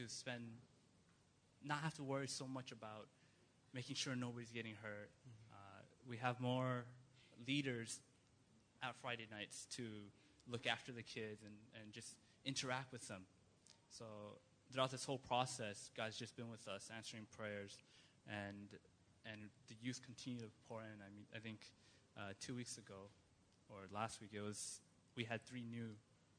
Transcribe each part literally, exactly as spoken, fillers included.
to spend, not have to worry so much about making sure nobody's getting hurt. Mm-hmm. Uh, we have more leaders at Friday nights to look after the kids and, and just interact with them. So throughout this whole process, God's just been with us, answering prayers, and and the youth continue to pour in. I mean, I think uh, two weeks ago or last week, it was we had three new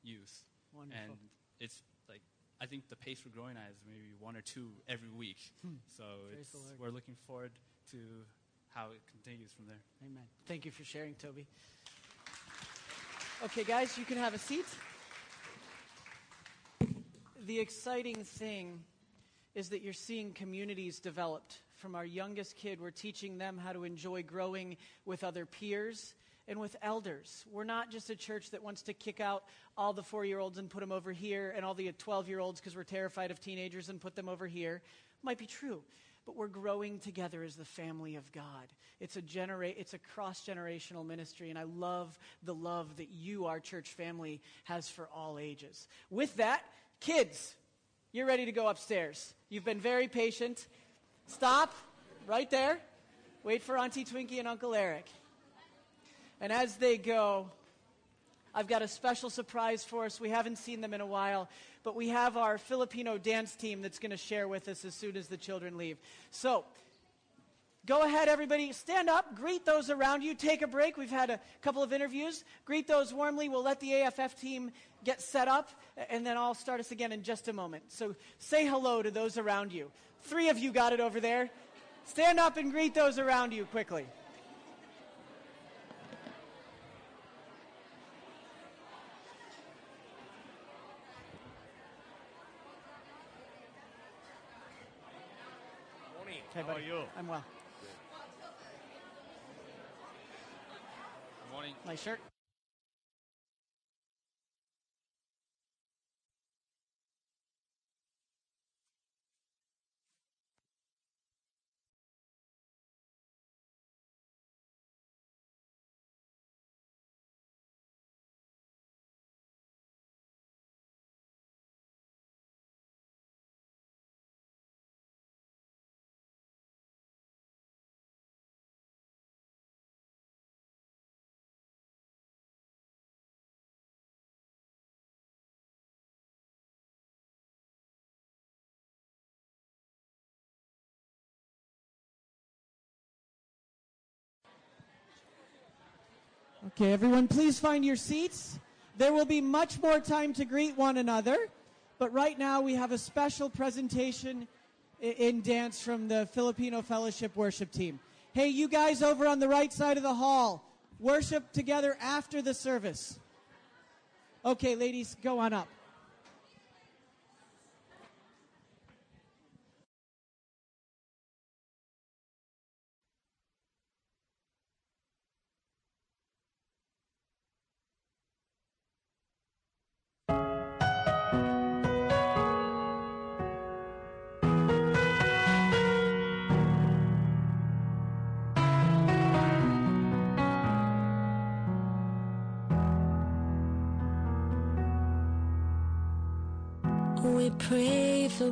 youth. Wonderful. And it's like, I think the pace we're growing at is maybe one or two every week. Hmm. So it's, we're looking forward to how it continues from there. Amen. Thank you for sharing, Toby. Okay, guys, you can have a seat. The exciting thing is that you're seeing communities developed. From our youngest kid, we're teaching them how to enjoy growing with other peers and with elders. We're not just a church that wants to kick out all the four-year-olds and put them over here and all the twelve-year-olds because we're terrified of teenagers and put them over here. Might be true, but we're growing together as the family of God. It's a genera- it's a cross-generational ministry, and I love the love that you, our church family, has for all ages. With that, kids, you're ready to go upstairs. You've been very patient. Stop right there. Wait for Auntie Twinkie and Uncle Eric. And as they go, I've got a special surprise for us. We haven't seen them in a while, but we have our Filipino dance team that's going to share with us as soon as the children leave. So go ahead, everybody. Stand up. Greet those around you. Take a break. We've had a couple of interviews. Greet those warmly. We'll let the A F F team get set up, and then I'll start us again in just a moment. So say hello to those around you. Three of you got it over there. Stand up and greet those around you quickly. Hey, buddy. How are you? I'm well. Good morning. Nice shirt. Okay, everyone, please find your seats. There will be much more time to greet one another, but right now we have a special presentation in dance from the Filipino Fellowship worship team. Hey, you guys over on the right side of the hall, worship together after the service. Okay, ladies, go on up. Pray for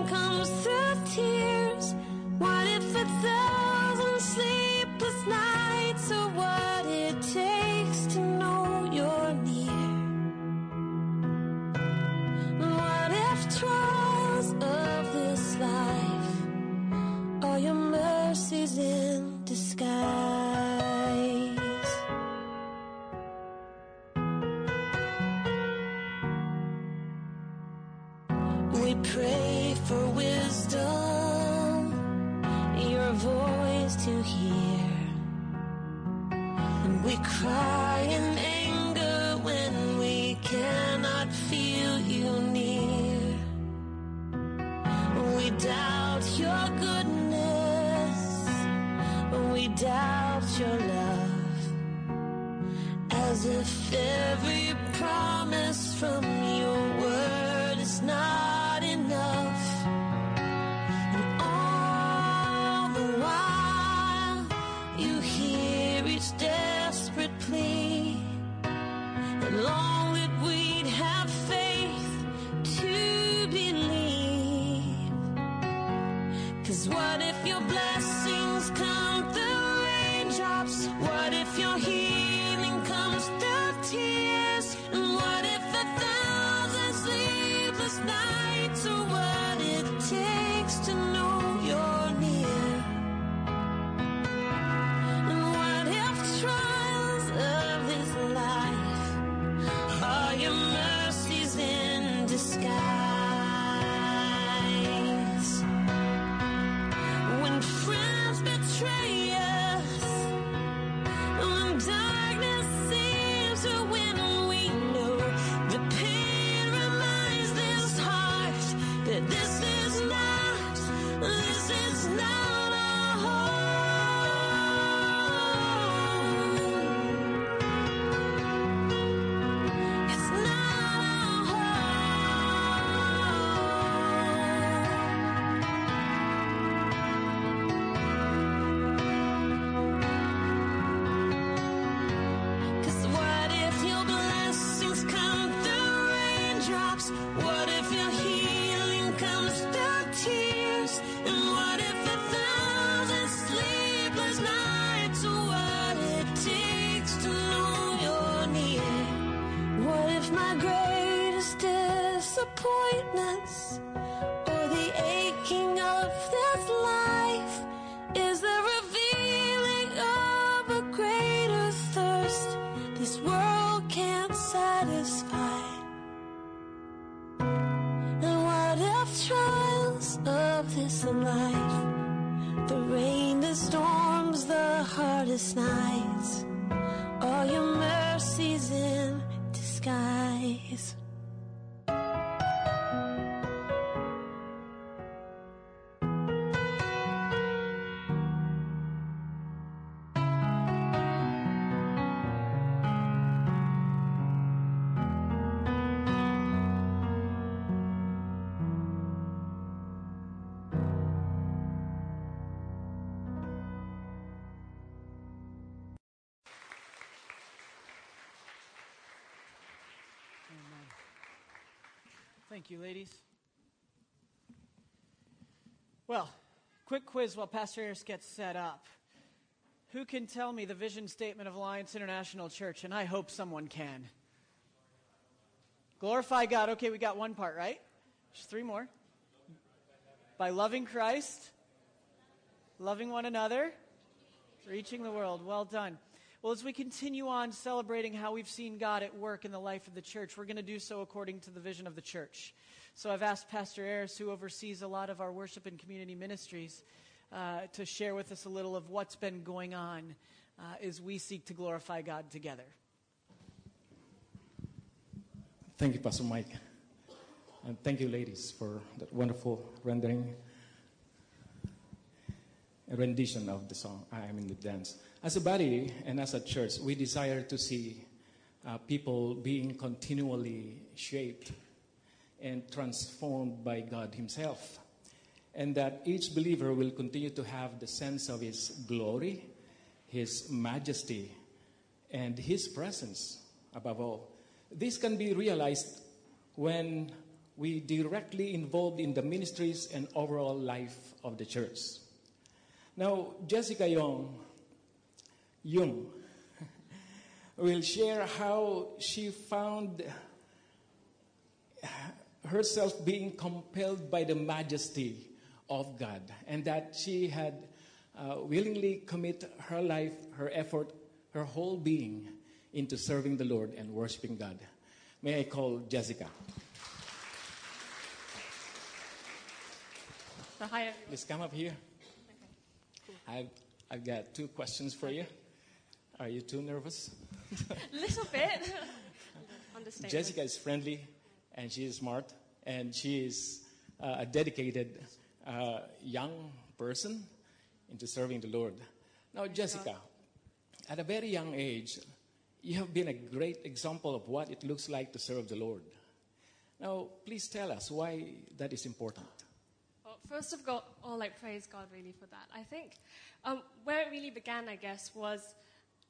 comes through tears? What if a thousand sleeps nights are what it takes to know you're near? What if trials of this life are your mercies in disguise? pray for wisdom, your voice to hear. And we cry in anger when we cannot feel you near. We doubt your goodness, we doubt your love, as if every promise from your word is not enough. And all the while you hear each desperate plea, and long that we'd have faith to believe. 'Cause what if your blessings come through raindrops? What if your healing comes through tears? And what if a thousand sleepless nights are what it takes to know you're near? And what if trials of this life are your mercies in disguise? When friends betray us, when darkness seems to win, we know the pain reminds this heart that this is not, this is not our home. It's not our home. Cause what if your blessings come through raindrops? What if your healing comes through tears? And what if a thousand sleepless nights are what it takes to know you're near? What if my greatest disappointments or the aching of this life is the revealing of a greater thirst this world can't satisfy? And what if trials of this life, the rain, the storms, the hardest nights, are your mercies in disguise? Amen. Thank you, ladies. Well, quick quiz while Pastor Harris gets set up. Who can tell me the vision statement of Alliance International Church? And I hope someone can. Glorify God. Okay, we got one part, right? Just three more. By loving Christ, loving one another, reaching the world. Well done. Well, as we continue on celebrating how we've seen God at work in the life of the church, we're going to do so according to the vision of the church. So I've asked Pastor Harris, who oversees a lot of our worship and community ministries, uh, to share with us a little of what's been going on uh, as we seek to glorify God together. Thank you, Pastor Mike. And thank you, ladies, for that wonderful rendering. A rendition of the song, I mean the dance. As a body and as a church, we desire to see uh, people being continually shaped and transformed by God himself. And that each believer will continue to have the sense of his glory, his majesty, and his presence above all. This can be realized when we are directly involved in the ministries and overall life of the church. Now, Jessica Young, Young will share how she found herself being compelled by the majesty of God, and that she had uh, willingly commit her life, her effort, her whole being into serving the Lord and worshiping God. May I call Jessica? So hi, everyone. Please come up here. Okay. Cool. I've, I've got two questions for you. Are you too nervous? A little bit. Understand. Jessica is friendly, and she is smart, and she is uh, a dedicated uh, young person into serving the Lord. Now, Jessica, at a very young age, you have been a great example of what it looks like to serve the Lord. Now, please tell us why that is important. Well, first of all, I like, praise God really for that. I think um, where it really began, I guess, was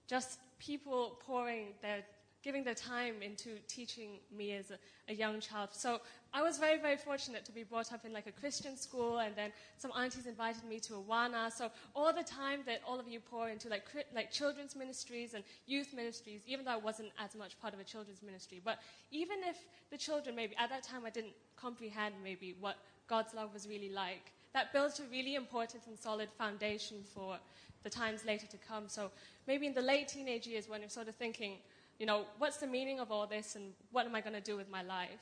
just people pouring their, giving their time into teaching me as a, a young child. So I was very, very fortunate to be brought up in like a Christian school, and then some aunties invited me to Awana. So all the time that all of you pour into like like children's ministries and youth ministries, even though I wasn't as much part of a children's ministry, but even if the children maybe at that time I didn't comprehend maybe what God's love was really like, that built a really important and solid foundation for the times later to come. So maybe in the late teenage years when you're sort of thinking, you know, what's the meaning of all this and what am I going to do with my life?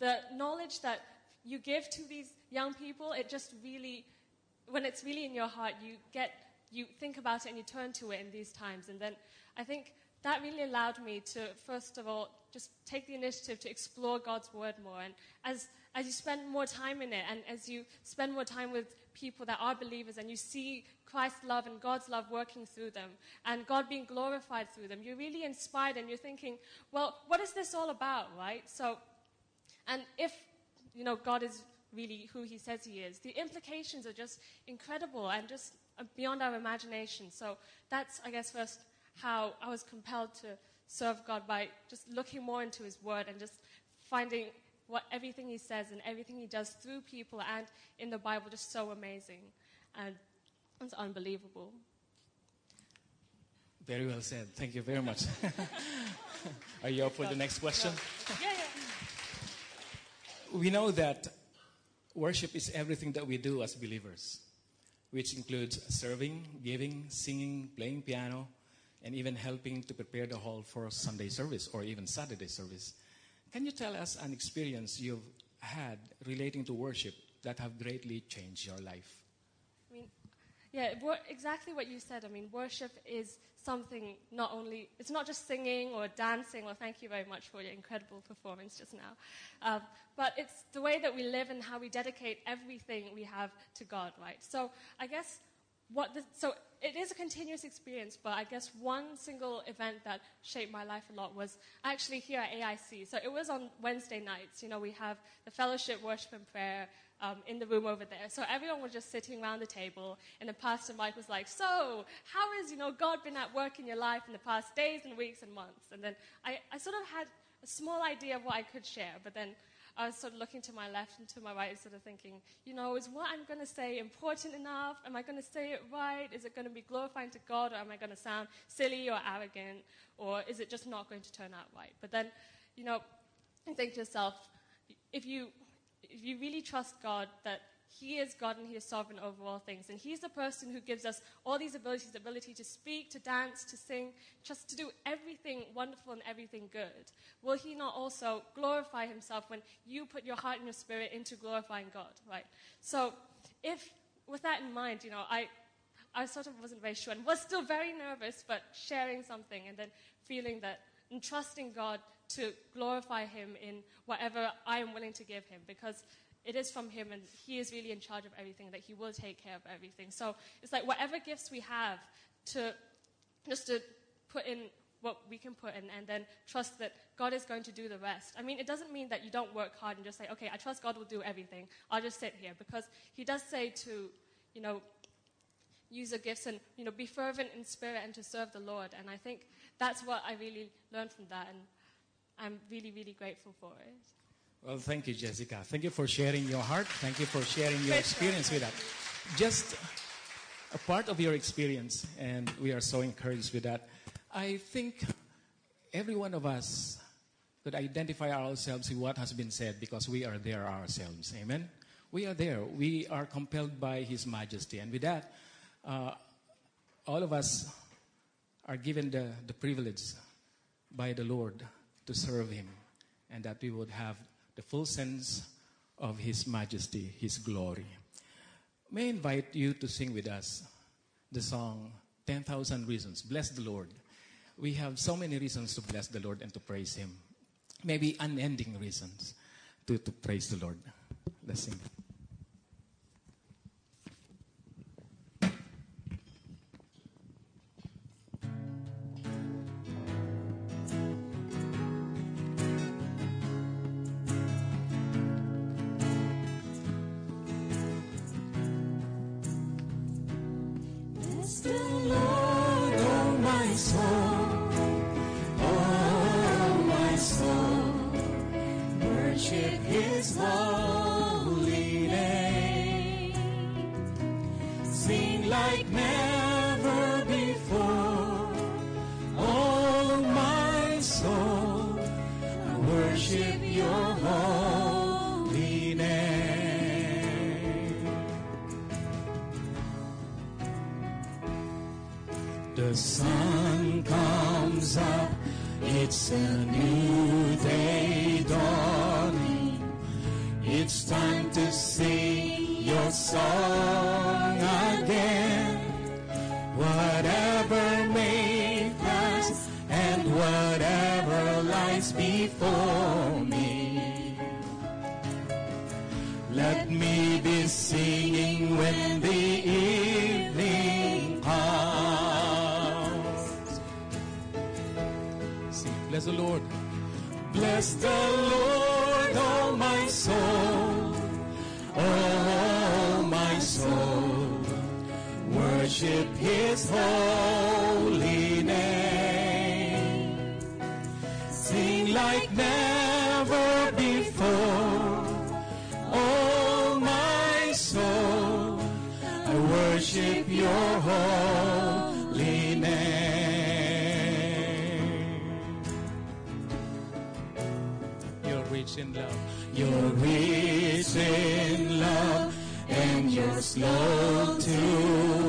The knowledge that you give to these young people, it just really, when it's really in your heart, you get, you think about it and you turn to it in these times. And then I think that really allowed me to, first of all, just take the initiative to explore God's Word more. And as as you spend more time in it, and as you spend more time with people that are believers, and you see Christ's love and God's love working through them, and God being glorified through them, you're really inspired, and you're thinking, well, what is this all about, right? So, and if, you know, God is really who He says He is, the implications are just incredible and just beyond our imagination. So that's, I guess, first how I was compelled to serve God, by just looking more into His Word and just finding what everything He says and everything He does through people and in the Bible just so amazing. And it's unbelievable. Very well said. Thank you very much. Are you up for the next question? Yeah, yeah. We know that worship is everything that we do as believers, which includes serving, giving, singing, playing piano, and even helping to prepare the hall for Sunday service or even Saturday service. Can you tell us an experience you've had relating to worship that have greatly changed your life? I mean, yeah, exactly what you said. I mean, worship is something not only, it's not just singing or dancing, or thank you very much for your incredible performance just now, um, but it's the way that we live and how we dedicate everything we have to God, right? So I guess what the, so it is a continuous experience, but I guess one single event that shaped my life a lot was actually here at A I C. So it was on Wednesday nights. You know, we have the fellowship, worship, and prayer um, in the room over there. So everyone was just sitting around the table, and the pastor Mike was like, "So, how has you know God been at work in your life in the past days and weeks and months?" And then I, I sort of had a small idea of what I could share, but then I was sort of looking to my left and to my right and sort of thinking, you know, is what I'm going to say important enough? Am I going to say it right? Is it going to be glorifying to God, or am I going to sound silly or arrogant, or is it just not going to turn out right? But then, you know, you think to yourself, if you, if you really trust God that He is God and He is sovereign over all things, and He's the person who gives us all these abilities, the ability to speak, to dance, to sing, just to do everything wonderful and everything good, will He not also glorify Himself when you put your heart and your spirit into glorifying God, right? So if, with that in mind, you know, I, I sort of wasn't very sure and was still very nervous, but sharing something and then feeling that and trusting God to glorify Him in whatever I am willing to give Him, because it is from Him, and He is really in charge of everything, that He will take care of everything. So it's like whatever gifts we have, to just to put in what we can put in, and then trust that God is going to do the rest. I mean, it doesn't mean that you don't work hard and just say, okay, I trust God will do everything, I'll just sit here, because He does say to, you know, use the gifts and, you know, be fervent in spirit and to serve the Lord. And I think that's what I really learned from that, and I'm really, really grateful for it. Well, thank you, Jessica. Thank you for sharing your heart. Thank you for sharing your experience with us. Just a part of your experience, and we are so encouraged with that. I think every one of us could identify ourselves with what has been said, because we are there ourselves. Amen? We are there. We are compelled by His majesty. And with that, uh, all of us are given the, the privilege by the Lord to serve Him, and that we would have the full sense of His majesty, His glory. may I invite you to sing with us the song ten thousand Reasons, Bless the Lord. We have so many reasons to bless the Lord and to praise Him. Maybe unending reasons to, to praise the Lord. Let's sing. The sun comes up, it's a new day dawning. It's time to sing your song again. Whatever may pass and whatever lies before me, let me be singing when the evening comes. Bless the Lord. Bless the Lord, oh my soul, oh my soul, worship His holy name. Sing like never before, oh my soul, I worship your holy name. In love. You're rich in love and you're slow to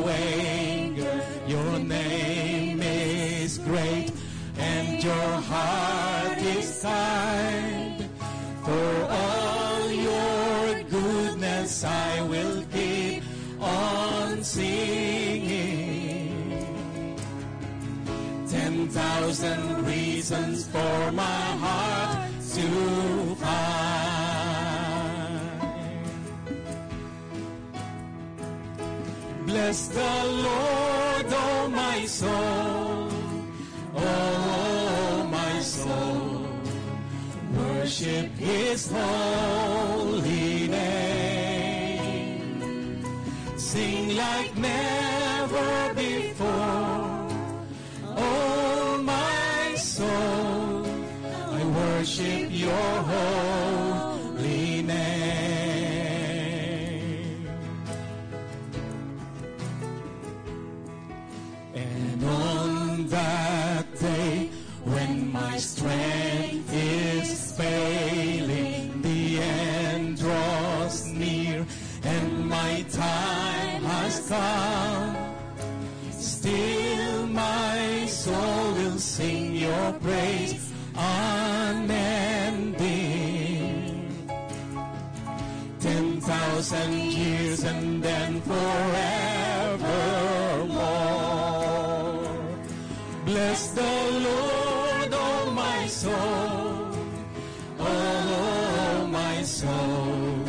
anger. Your name is great and your heart is kind. For all your goodness I will keep on singing. Ten thousand reasons for my heart to find. Bless the Lord, oh my soul, oh my soul, worship His holy name. Sing like never before, oh my soul, worship your holy name. And on that day when my strength is failing, the end draws near and my time has come, still my soul will sing your praise unending. Ten thousand years and then forevermore. Bless the Lord, oh my soul, oh my soul,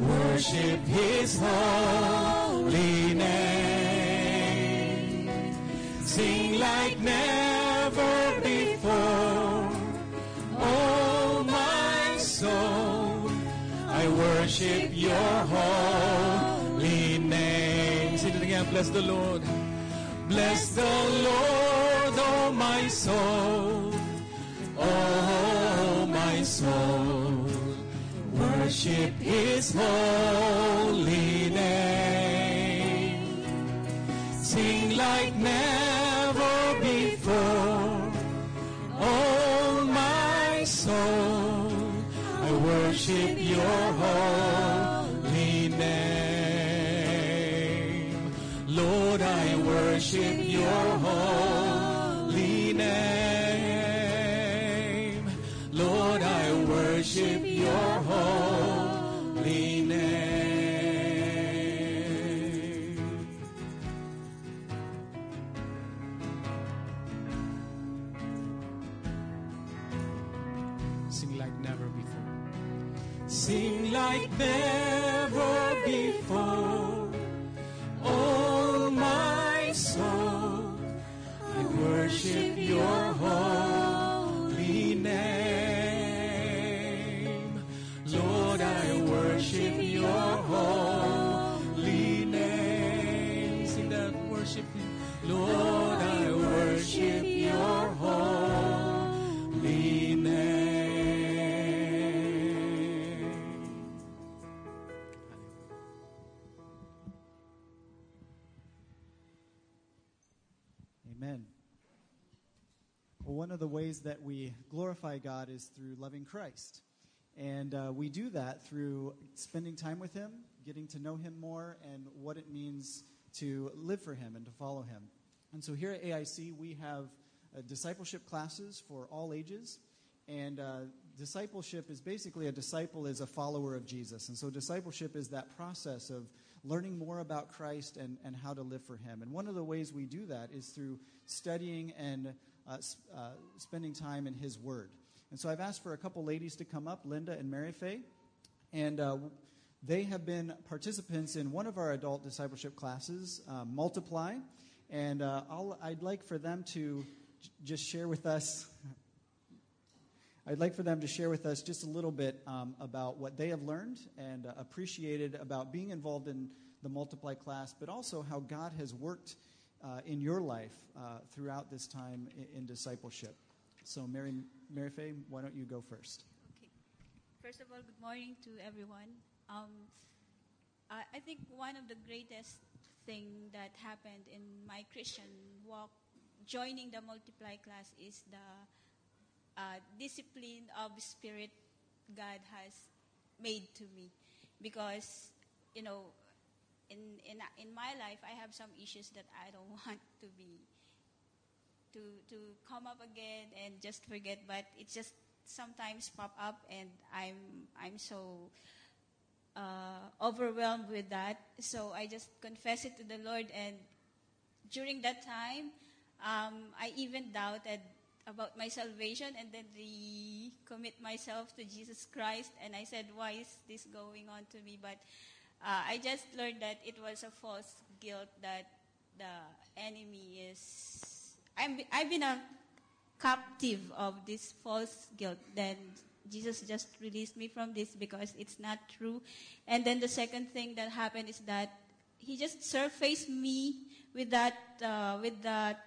worship His holy name. Sing like never before, soul, I worship your holy name. Sing it again. Bless the Lord. Bless the Lord, oh my soul, oh my soul, worship His holy name. Sing like never before, oh my soul, I worship your holy name. Lord, I worship your holy name. Lord, I worship your holy name. Sing like never before. Sing like never before. Oh, my soul, I worship your holy name. Lord, I worship your holy name. Sing that worship. Lord, I worship your holy name. Amen. Well, one of the ways that we glorify God is through loving Christ. And uh, we do that through spending time with Him, getting to know Him more, and what it means to live for Him and to follow Him. And so here at A I C, we have uh, discipleship classes for all ages. And uh, discipleship is basically, a disciple is a follower of Jesus. And so discipleship is that process of learning more about Christ and, and how to live for Him. And one of the ways we do that is through studying and uh, sp- uh, spending time in His Word. And so I've asked for a couple ladies to come up, Linda and Mary Faye. And uh, they have been participants in one of our adult discipleship classes, uh, Multiply. And uh, I'll, I'd like for them to j- just share with us. I'd like for them to share with us just a little bit um, about what they have learned and uh, appreciated about being involved in the Multiply class, but also how God has worked uh, in your life uh, throughout this time in, in discipleship. So, Mary, Mary Faye, why don't you go first? Okay. First of all, good morning to everyone. Um, I, I think one of the greatest thing that happened in my Christian walk, joining the Multiply class, is the uh, discipline of spirit God has made to me, because you know, in in in my life I have some issues that I don't want to be to to come up again and just forget, but it just sometimes pop up, and I'm I'm so. Uh, overwhelmed with that, so I just confess it to the Lord. And during that time, um, I even doubted about my salvation, and then recommit myself to Jesus Christ. And I said, "Why is this going on to me?" But uh, I just learned that it was a false guilt that the enemy is. I'm, I've been a captive of this false guilt. Then Jesus just released me from this, because it's not true. And then the second thing that happened is that He just surfaced me with that, uh, with that,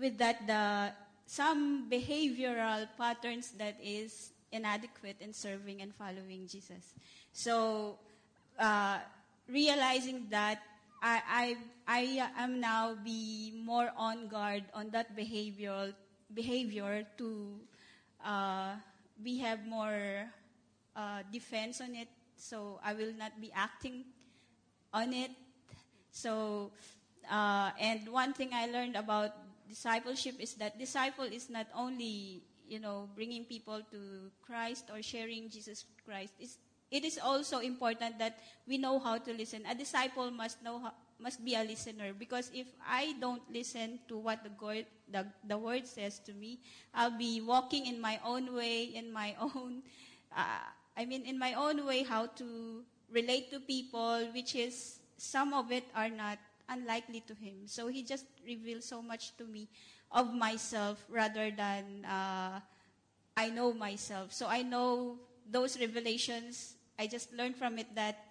with that the some behavioral patterns that is inadequate in serving and following Jesus. So uh, realizing that, I I I am now be more on guard on that behavioral behavior to. Uh, we have more uh, defense on it, so I will not be acting on it. So, uh, and one thing I learned about discipleship is that disciple is not only, you know, bringing people to Christ or sharing Jesus Christ. It's, it is also important that we know how to listen. A disciple must know how, must be a listener, because if I don't listen to what the, God, the the word says to me, I'll be walking in my own way, in my own, uh, I mean, in my own way how to relate to people, which is some of it are not unlikely to Him. So He just revealed so much to me of myself, rather than uh, I know myself. So I know those revelations. I just learned from it that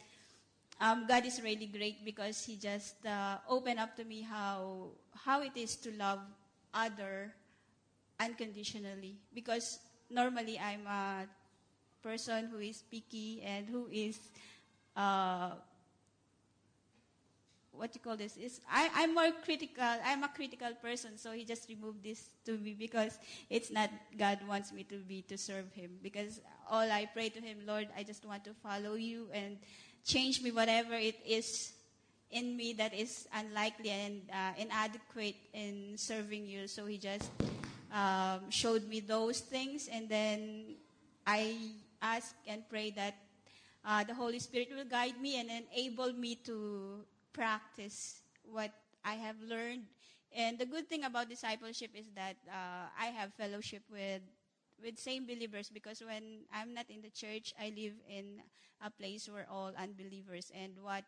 Um, God is really great, because He just uh, opened up to me how how it is to love other unconditionally. Because normally I'm a person who is picky and who is uh, what you call this is I, I'm more critical. I'm a critical person, so He just removed this to me, because it's not God wants me to be to serve Him. Because all I pray to Him, Lord, I just want to follow You and change me, whatever it is in me that is unlikely and uh, inadequate in serving You. So He just um, showed me those things, and then I ask and pray that uh, the Holy Spirit will guide me and enable me to practice what I have learned. And the good thing about discipleship is that uh, I have fellowship with with same believers, because when I'm not in the church, I live in a place where all unbelievers. And what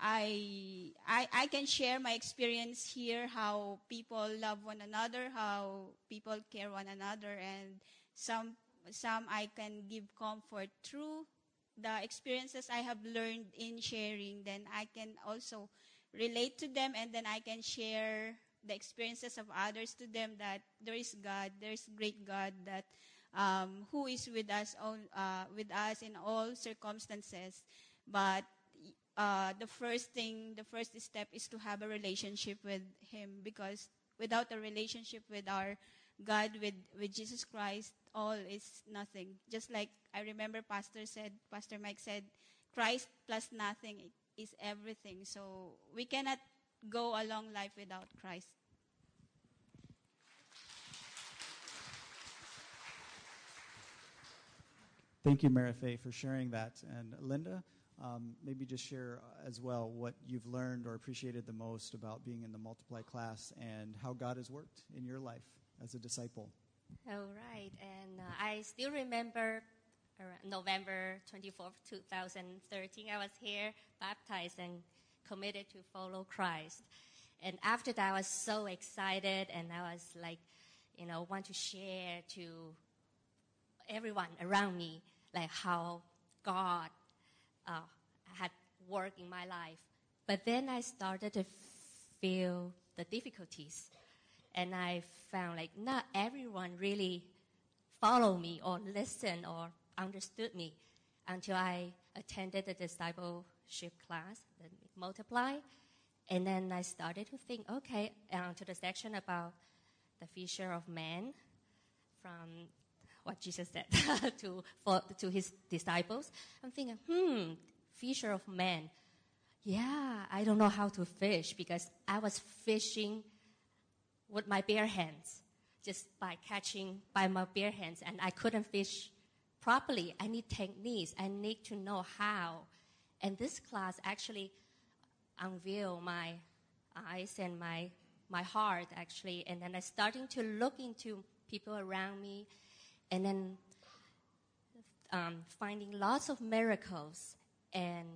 I, I, I can share my experience here, how people love one another, how people care one another, and some, some I can give comfort through the experiences I have learned in sharing. Then I can also relate to them, and then I can share the experiences of others to them, that there is God, there's great God that, um, who is with us all, uh, with us in all circumstances. But, uh, the first thing, the first step is to have a relationship with Him, because without a relationship with our God, with, with Jesus Christ, all is nothing. Just like I remember Pastor said, Pastor Mike said, Christ plus nothing is everything. So we cannot go a long life without Christ. Thank you, Mary Faye, for sharing that. And Linda, um, maybe just share as well what you've learned or appreciated the most about being in the Multiply class and how God has worked in your life as a disciple. All right. And uh, I still remember around November twenty-fourth, twenty thirteen, I was here baptized and committed to follow Christ. And after that, I was so excited, and I was like, you know, want to share to everyone around me, like how God uh, had worked in my life. But then I started to feel the difficulties, and I found like not everyone really followed me or listened or understood me until I attended the disciple ship class, the Multiply, and then I started to think, okay, uh, to the section about the future of man, from what Jesus said to for, to his disciples. I'm thinking, hmm, future of man. Yeah, I don't know how to fish, because I was fishing with my bare hands, just by catching by my bare hands, and I couldn't fish properly. I need techniques. I need to know how. And this class actually unveiled my eyes and my my heart, actually. And then I started to look into people around me, and then um, finding lots of miracles and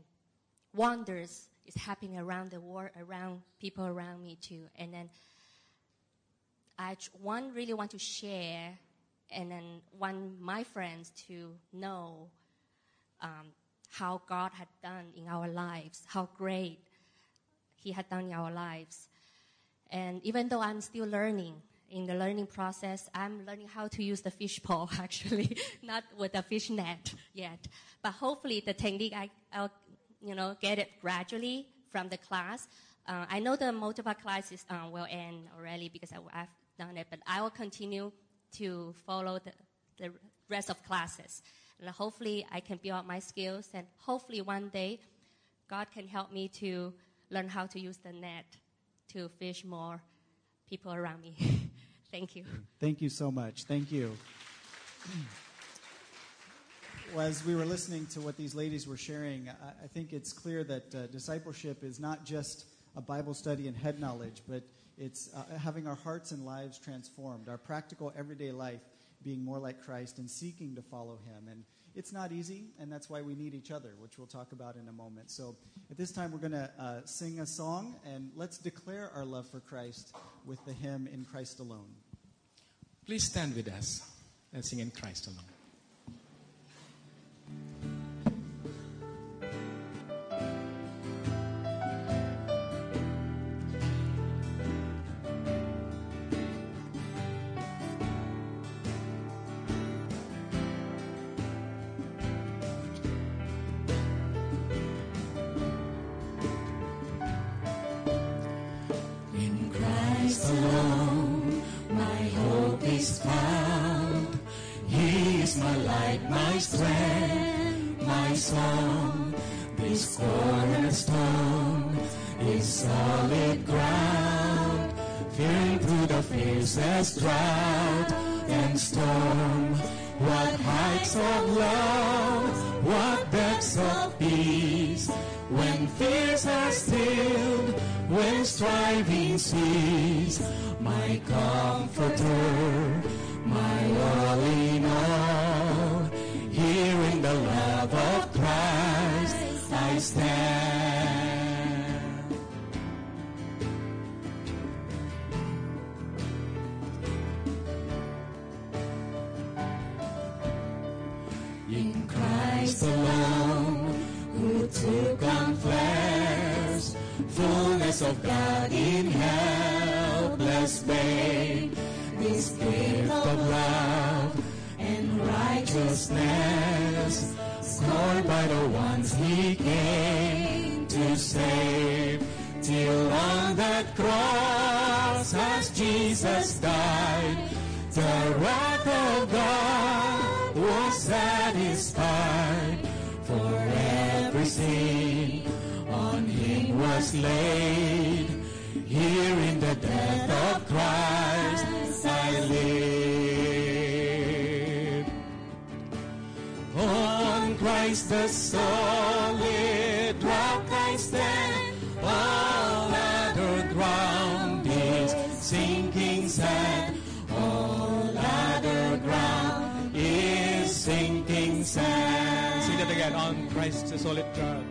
wonders is happening around the world, around people around me too. And then I one really want to share, and then want my friends to know um how God had done in our lives, how great He had done in our lives. And even though I'm still learning, in the learning process, I'm learning how to use the fish pole, actually, not with a fish net yet. But hopefully the technique, I, I'll, you know, get it gradually from the class. Uh, I know the Multiply class is, uh, will end already because I, I've done it, but I will continue to follow the, the rest of classes. And hopefully I can build up my skills, and hopefully one day God can help me to learn how to use the net to fish more people around me. Thank you. Thank you so much. Thank you. Well, as we were listening to what these ladies were sharing, I, I think it's clear that uh, discipleship is not just a Bible study and head knowledge, but it's uh, having our hearts and lives transformed, our practical everyday life being more like Christ and seeking to follow Him. And it's not easy, and that's why we need each other, which we'll talk about in a moment. So at this time, we're going to uh, sing a song, and let's declare our love for Christ with the hymn, In Christ Alone. Please stand with us and sing In Christ Alone. As drought and storm, what heights of love, what depths of peace, when fears are stilled, when striving cease, my comforter, my all in all. Christ alone, who took on flesh, fullness of God in helpless babe, this gift of love and righteousness, scorned by the ones he came to save. Till on that cross as Jesus died, the wrath of God was satisfied. For every sin on him was laid. Here in the death of Christ I live. On Christ the solid rock I stand. All other ground is sinking sand. All other ground is sinking sand. Sing it again. On Christ the solid ground.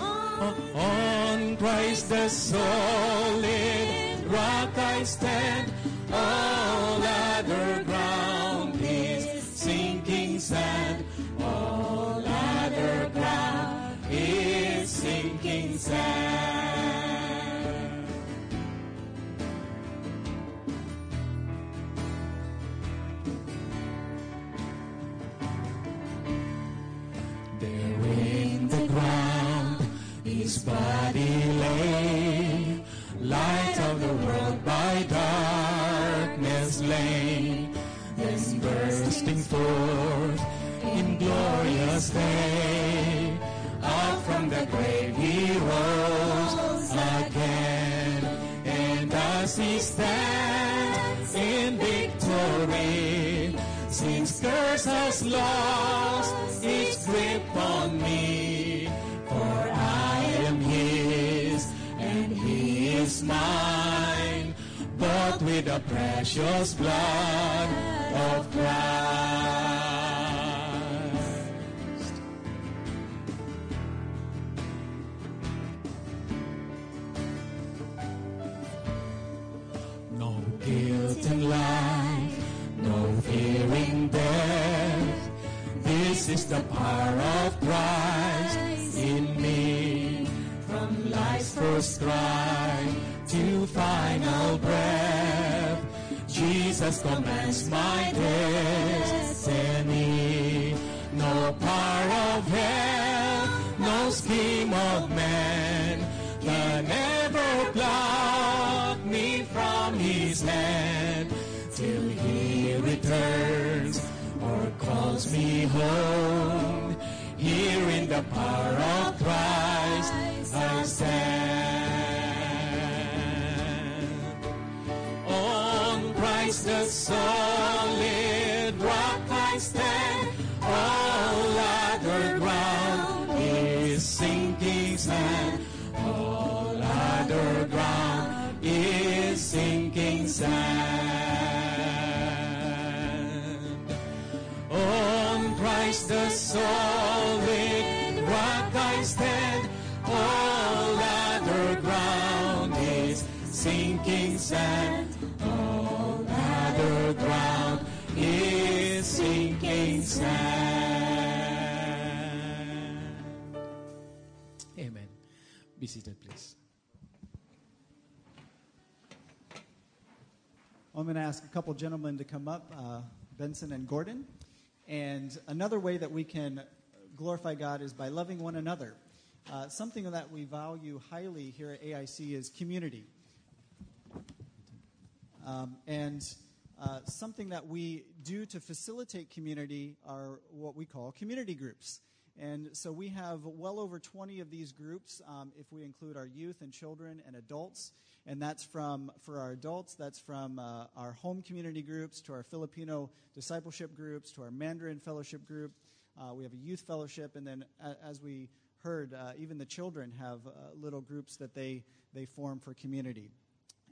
On, on Christ the solid rock I stand. All other ground is sinking sand. All other ground is sinking sand. The ground, his body lay, light of the world by darkness lay, then bursting forth in glorious day, out from the grave he rose again, and as he stands in victory, since curse has lost its grip on me, for I am his and he is mine, bought with the precious blood of Christ. No guilt in life, no fearing death, this is the power of Christ in me. From life's first cry to final breath, Jesus commands my destiny. No power of hell, no scheme of man can ever pluck me from his hand. Till he returns or calls me home, here in the power of Christ I stand. On Christ the solid rock I stand. All other ground is sinking sand. All other ground is sinking sand. On Christ the solid rock I stand, all other ground is sinking sand, all other ground is sinking sand. Amen. Be seated, please. I'm going to ask a couple gentlemen to come up, uh, Benson and Gordon. And another way that we can glorify God is by loving one another. Uh, something that we value highly here at A I C is community. Um, and uh, something that we do to facilitate community are what we call community groups. And so we have well over twenty of these groups, um, if we include our youth and children and adults. And that's from, for our adults, that's from uh, our home community groups to our Filipino discipleship groups to our Mandarin fellowship group. Uh, we have a youth fellowship. And then a, as we heard, uh, even the children have uh, little groups that they, they form for community.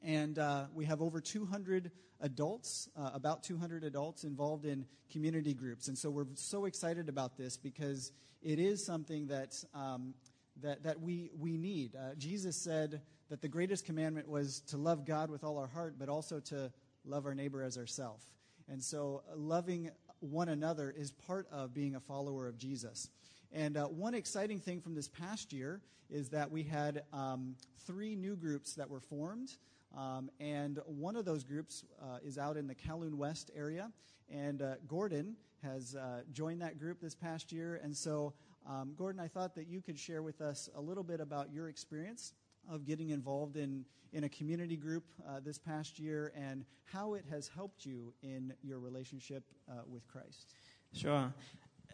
And uh, we have over two hundred adults, uh, about two hundred adults involved in community groups. And so we're so excited about this because it is something that um, that, that we, we need. Uh, Jesus said that the greatest commandment was to love God with all our heart, but also to love our neighbor as ourselves. And so loving one another is part of being a follower of Jesus. And uh, one exciting thing from this past year is that we had um, three new groups that were formed. Um, and one of those groups uh, is out in the Kowloon West area, and uh, Gordon has uh, joined that group this past year. And so, um, Gordon, I thought that you could share with us a little bit about your experience of getting involved in, in a community group uh, this past year and how it has helped you in your relationship uh, with Christ. Sure.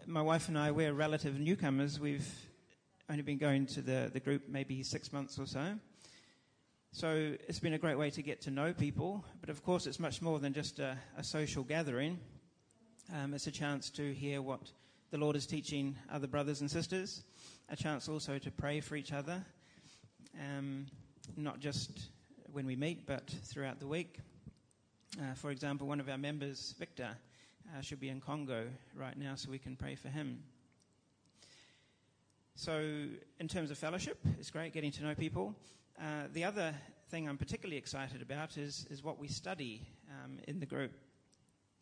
My wife and I, we're relative newcomers. We've only been going to the, the group maybe six months or so. So it's been a great way to get to know people, but of course it's much more than just a, a social gathering. Um, it's a chance to hear what the Lord is teaching other brothers and sisters, a chance also to pray for each other, um, not just when we meet, but throughout the week. Uh, for example, one of our members, Victor, uh, should be in Congo right now, so we can pray for him. So in terms of fellowship, it's great getting to know people. Uh, the other thing I'm particularly excited about is, is what we study um, in the group.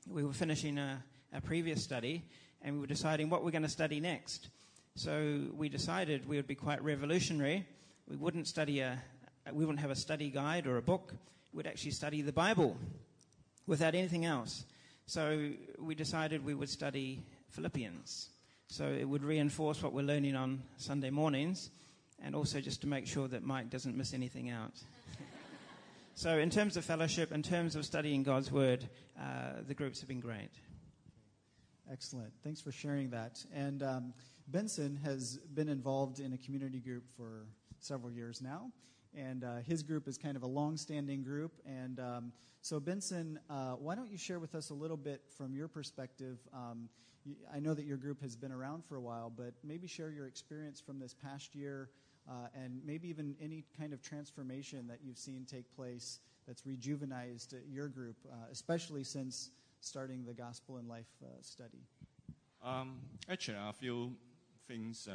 We were finishing a, a previous study, and we were deciding what we're going to study next. So we decided we would be quite revolutionary. We wouldn't study a, we wouldn't have a study guide or a book. We'd actually study the Bible without anything else. So we decided we would study Philippians. So it would reinforce what we're learning on Sunday mornings. And also just to make sure that Mike doesn't miss anything out. So in terms of fellowship, in terms of studying God's Word, uh, the groups have been great. Excellent. Thanks for sharing that. And um, Benson has been involved in a community group for several years now. And uh, his group is kind of a long-standing group. And um, so, Benson, uh, why don't you share with us a little bit from your perspective? Um, you, I know that your group has been around for a while, but maybe share your experience from this past year uh, and maybe even any kind of transformation that you've seen take place that's rejuvenized your group, uh, especially since starting the Gospel in Life uh, study. Um, actually, a few things... Uh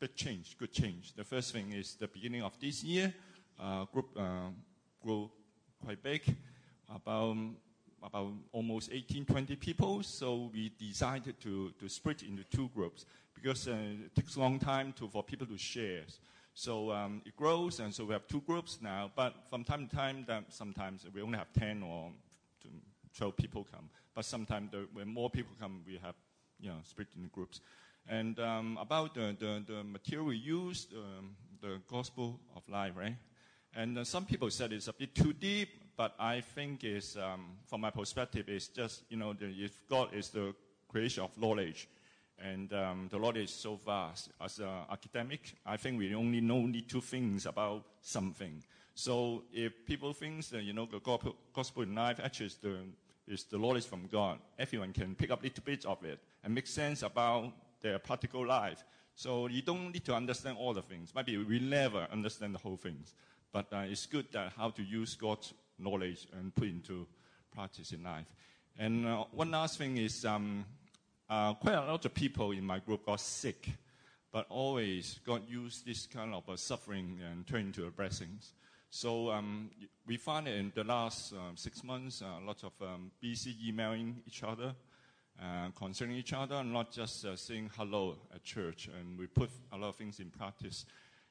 Big change, good change. The first thing is the beginning of this year, uh, group uh, grew quite big, about about almost eighteen, twenty people. So we decided to, to split into two groups because uh, it takes a long time to for people to share. So um, it grows, and so we have two groups now. But from time to time, that sometimes we only have ten or twelve people come. But sometimes the, when more people come, we have you know split into groups. And um, about the, the, the material we used, um, the Gospel of Life, right? And uh, some people said it's a bit too deep, but I think it's, um, from my perspective, it's just, you know, the, if God is the creation of knowledge, and um, the knowledge is so vast. As an academic, I think we only know only two things about something. So if people think that, you know, the Gospel in Life actually is the, is the knowledge from God, everyone can pick up little bits of it and make sense about their practical life. So you don't need to understand all the things. Maybe we never understand the whole things. But uh, it's good that how to use God's knowledge and put into practice in life. And uh, one last thing is um, uh, quite a lot of people in my group got sick. But always God used this kind of uh, suffering and turned into a blessing. So um, we found it in the last uh, six months, uh, lots of um, B C emailing each other. Uh, concerning each other, not just uh, saying hello at church, and we put a lot of things in practice.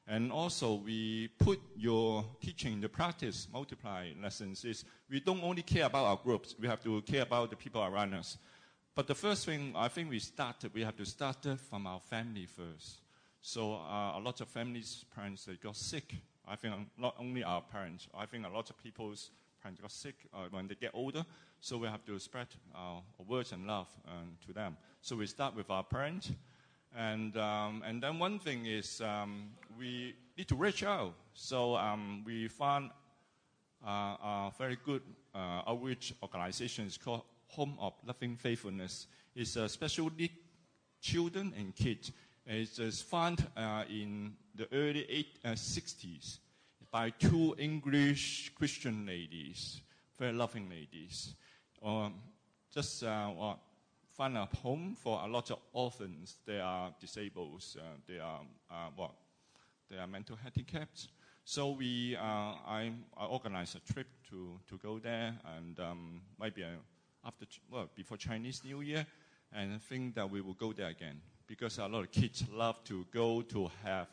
And also, we put your teaching into practice. Multiply lessons is we don't only care about our groups, we have to care about the people around us. But the first thing I think we started, we have to start from our family first. So uh, a lot of families' parents, they got sick. I think not only our parents, I think a lot of people's and got sick uh, when they get older, so we have to spread our words and love uh, to them. So we start with our parents, and um, and then one thing is um, we need to reach out. So um, we found uh, a very good uh, outreach organization. It's called Home of Loving Faithfulness. It's a special need children and kids. It was founded uh, in the early eight, uh, sixties. By two English Christian ladies, very loving ladies, um, just uh, find a home for a lot of orphans. They are disabled. Uh, they are uh, what? They are mental handicapped. So we, uh, I, I organized a trip to, to go there, and um, maybe after well before Chinese New Year, and I think that we will go there again. because a lot of kids love to go to have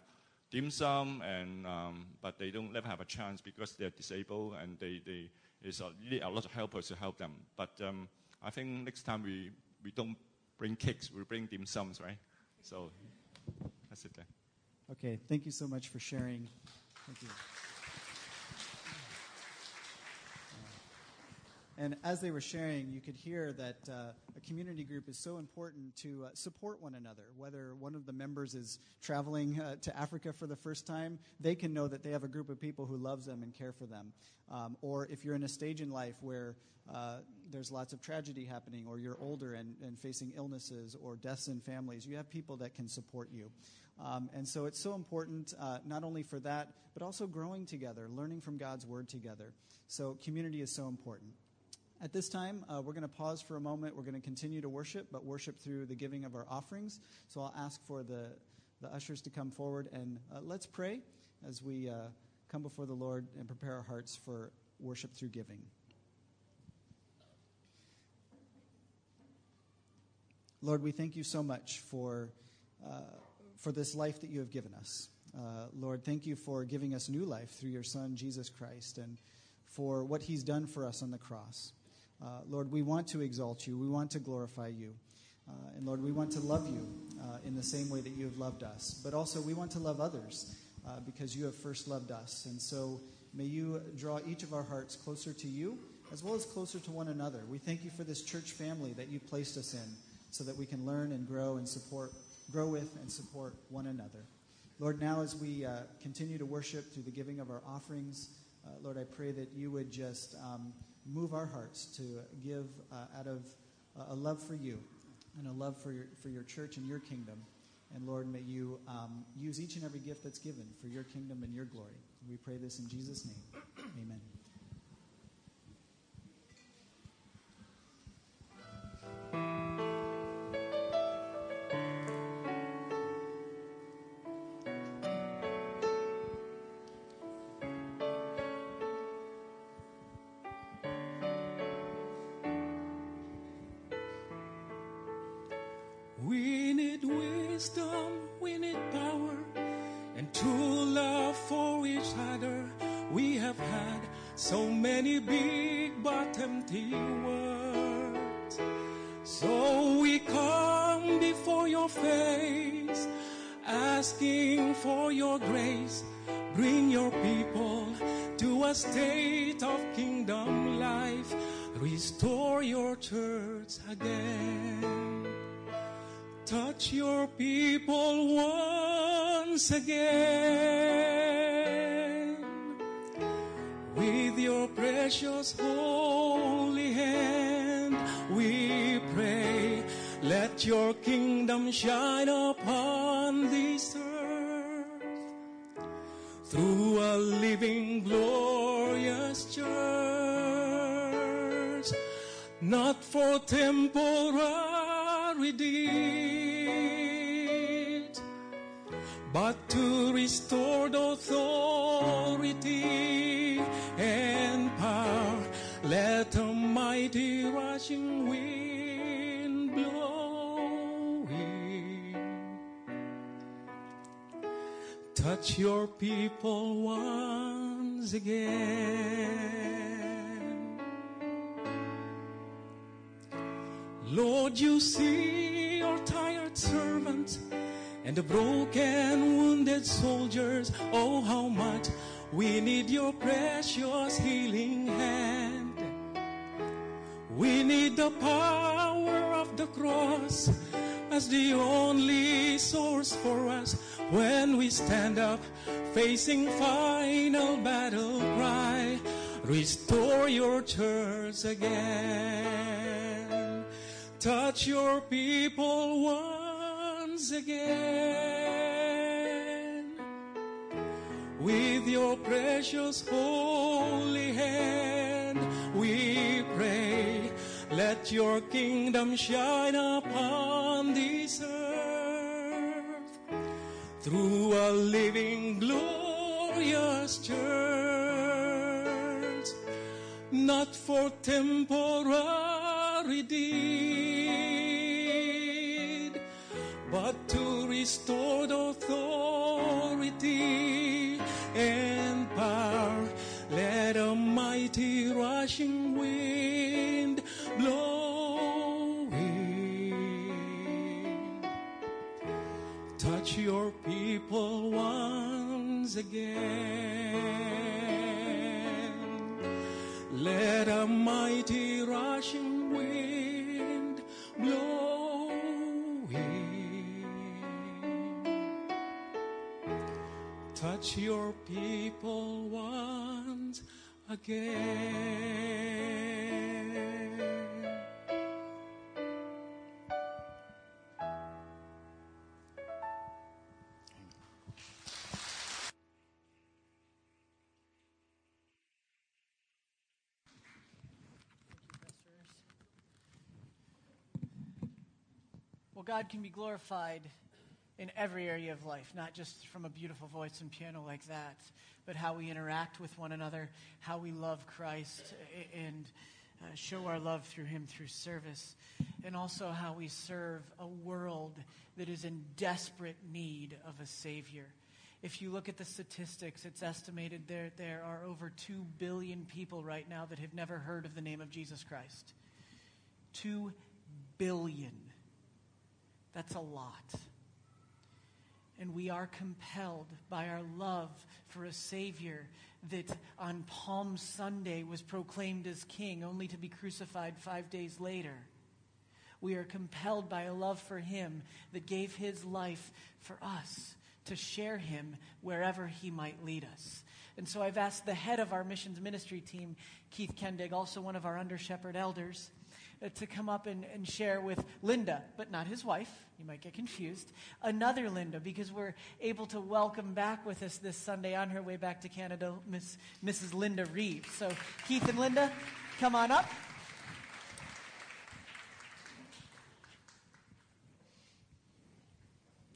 dim sum, and um, but they don't never have a chance because they're disabled, and they, they there's a, a lot of helpers to help them. But um, I think next time we, we don't bring cakes, we bring dim sums, right? So that's it then. Okay, thank you so much for sharing. Thank you. And as they were sharing, you could hear that uh, a community group is so important to uh, support one another. Whether one of the members is traveling uh, to Africa for the first time, they can know that they have a group of people who loves them and care for them. Um, or if you're in a stage in life where uh, there's lots of tragedy happening, or you're older and, and facing illnesses or deaths in families, you have people that can support you. Um, and so it's so important uh, not only for that, but also growing together, learning from God's Word together. So community is so important. At this time, uh, we're going to pause for a moment. We're going to continue to worship, but worship through the giving of our offerings. So I'll ask for the, the ushers to come forward, and uh, let's pray as we uh, come before the Lord and prepare our hearts for worship through giving. Lord, we thank you so much for, uh, for this life that you have given us. Uh, Lord, thank you for giving us new life through your Son, Jesus Christ, and for what he's done for us on the cross. Uh, Lord, we want to exalt you. We want to glorify you. Uh, and Lord, we want to love you uh, in the same way that you have loved us. But also we want to love others uh, because you have first loved us. And so may you draw each of our hearts closer to you as well as closer to one another. We thank you for this church family that you placed us in so that we can learn and grow and support, grow with and support one another. Lord, now as we uh, continue to worship through the giving of our offerings, uh, Lord, I pray that you would just... Um, Move our hearts to give uh, out of uh, a love for you and a love for your, for your church and your kingdom. And Lord, may you um, use each and every gift that's given for your kingdom and your glory. We pray this in Jesus' name. Amen. We need power and true love for each other. We have had so many big but empty words. So we come before your face, asking for your grace. Bring your people to a state of kingdom life. Restore your church again. Touch your people once again with your precious holy hand. We pray, let your kingdom shine upon this earth through a living, glorious church, not for temporary deeds, but to restore the authority and power. Let a mighty rushing wind blow in. Touch your people once again. Lord, you see your tired servants and the broken, wounded soldiers. Oh, how much we need your precious healing hand. We need the power of the cross as the only source for us when we stand up facing final battle cry. Restore your church again. Touch your people once again with your precious holy hand. We pray, let your kingdom shine upon this earth through a living, glorious church, not for temporary deeds, but to restore authority and power. Let a mighty rushing wind blow in. Touch your people once again. Let a mighty rushing wind blow in. Touch your people once again. Well, God can be glorified in every area of life, not just from a beautiful voice and piano like that, but how we interact with one another, how we love Christ and uh, show our love through him through service, and also how we serve a world that is in desperate need of a Savior. If you look at the statistics, it's estimated there there are over two billion people right now that have never heard of the name of Jesus Christ. two billion. That's a lot. And we are compelled by our love for a Savior that on Palm Sunday was proclaimed as King, only to be crucified five days later. We are compelled by a love for him that gave his life for us to share him wherever he might lead us. And so I've asked the head of our missions ministry team, Keith Kendig, also one of our under shepherd elders, to come up and, and share with Linda, but not his wife. You might get confused. Another Linda, because we're able to welcome back with us this Sunday on her way back to Canada, Miss, Missus Linda Reeves. So Keith and Linda, come on up.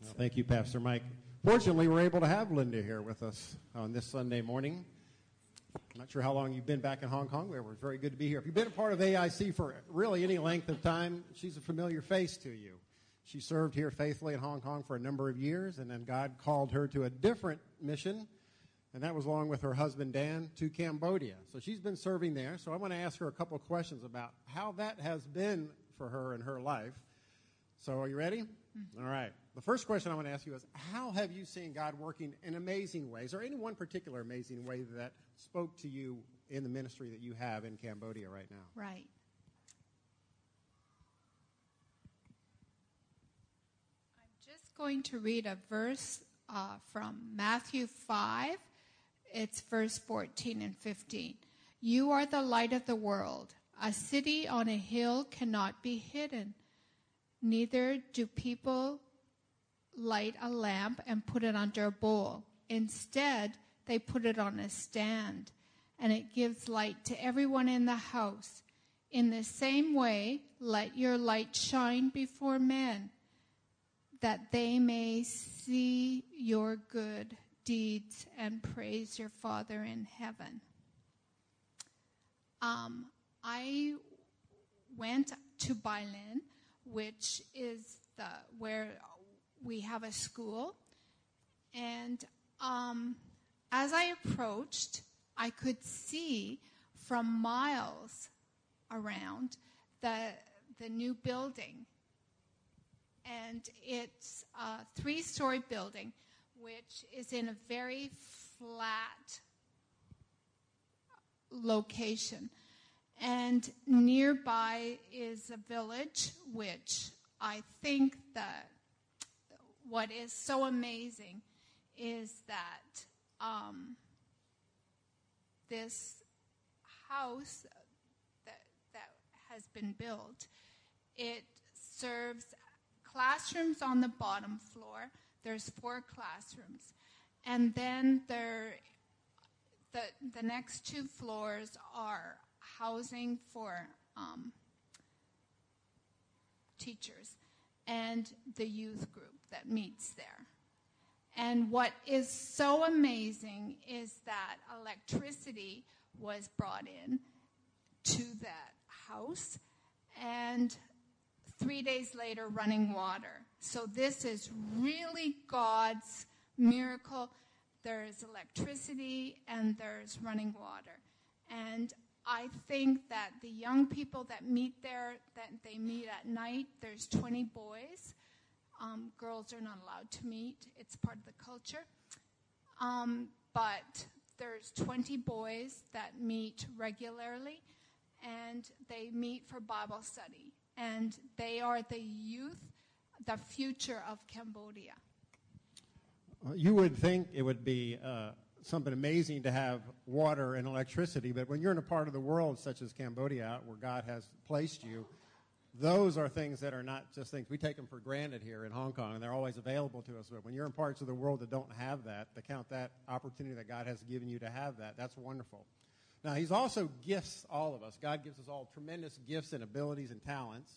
Well, thank you, Pastor Mike. Fortunately, we're able to have Linda here with us on this Sunday morning. I'm not sure how long you've been back in Hong Kong, but it was very good to be here. If you've been a part of A I C for really any length of time, she's a familiar face to you. She served here faithfully in Hong Kong for a number of years, and then God called her to a different mission, and that was along with her husband, Dan, to Cambodia. So she's been serving there, so I want to ask her a couple of questions about how that has been for her in her life. So are you ready? Mm-hmm. All right. The first question I want to ask you is, how have you seen God working in amazing ways, or any one particular amazing way that spoke to you in the ministry that you have in Cambodia right now? Right. I'm just going to read a verse uh, from Matthew five. It's verse fourteen and fifteen. You are the light of the world. A city on a hill cannot be hidden. Neither do people light a lamp and put it under a bowl. Instead, they put it on a stand, and it gives light to everyone in the house. In the same way, let your light shine before men, that they may see your good deeds and praise your Father in heaven. Um, I went to Bailin, which is the where we have a school, and um, as I approached, I could see from miles around the the new building, and it's a three-story building, which is in a very flat location, and nearby is a village, which I think that what is so amazing is that um, this house that, that has been built, it serves classrooms on the bottom floor. There's four classrooms. And then there, the, the next two floors are housing for um, teachers and the youth group that meets there. And what is so amazing is that electricity was brought in to that house, and three days later running water. So this is really God's miracle. There is electricity and there's running water. And I think that the young people that meet there, that they meet at night, there's twenty boys. Um, girls are not allowed to meet. It's part of the culture. Um, but there's twenty boys that meet regularly, and they meet for Bible study. And they are the youth, the future of Cambodia. You would think it would be uh, something amazing to have water and electricity, but when you're in a part of the world such as Cambodia where God has placed you, those are things that are not just things. We take them for granted here in Hong Kong, and they're always available to us. But when you're in parts of the world that don't have that, to count that opportunity that God has given you to have that, that's wonderful. Now, he's also gifts all of us. God gives us all tremendous gifts and abilities and talents.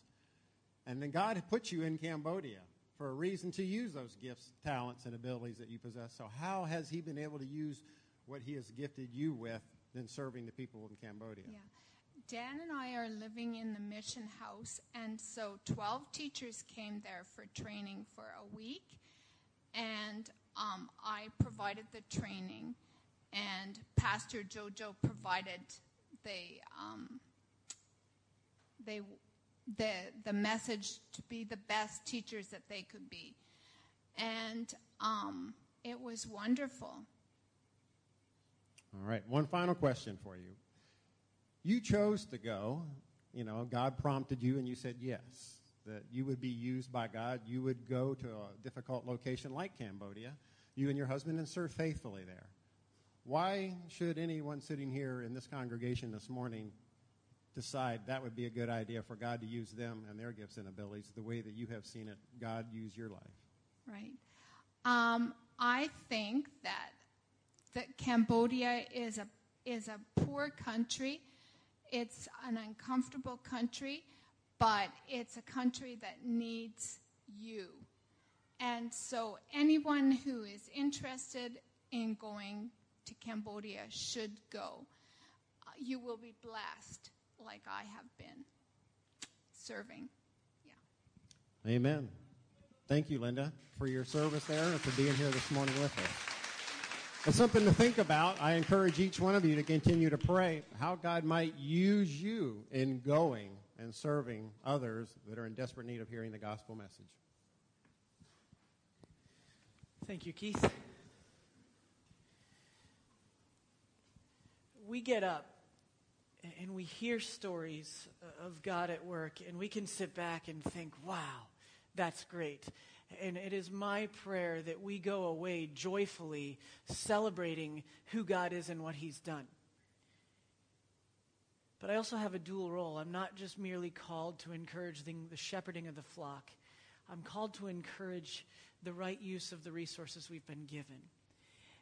And then God puts you in Cambodia for a reason to use those gifts, talents, and abilities that you possess. So how has he been able to use what he has gifted you with in serving the people in Cambodia? Yeah. Dan and I are living in the mission house, and so twelve teachers came there for training for a week. And um, I provided the training. And Pastor Jojo provided the um, they the the message to be the best teachers that they could be, and um, it was wonderful. All right, one final question for you. You chose to go. You know, God prompted you, and you said yes, that you would be used by God. You would go to a difficult location like Cambodia, you and your husband, and serve faithfully there. Why should anyone sitting here in this congregation this morning decide that would be a good idea for God to use them and their gifts and abilities the way that you have seen it, God use your life? Right. Um, I think that that Cambodia is a is a poor country. It's an uncomfortable country, but it's a country that needs you. And so anyone who is interested in going to Cambodia should go. Uh, you will be blessed like I have been serving. Yeah. Amen. Thank you, Linda, for your service there and for being here this morning with us. It's something to think about. I encourage each one of you to continue to pray how God might use you in going and serving others that are in desperate need of hearing the gospel message. Thank you, Keith. We get up and we hear stories of God at work, and we can sit back and think, wow, that's great. And it is my prayer that we go away joyfully celebrating who God is and what he's done. But I also have a dual role. I'm not just merely called to encourage the shepherding of the flock. I'm called to encourage the right use of the resources we've been given.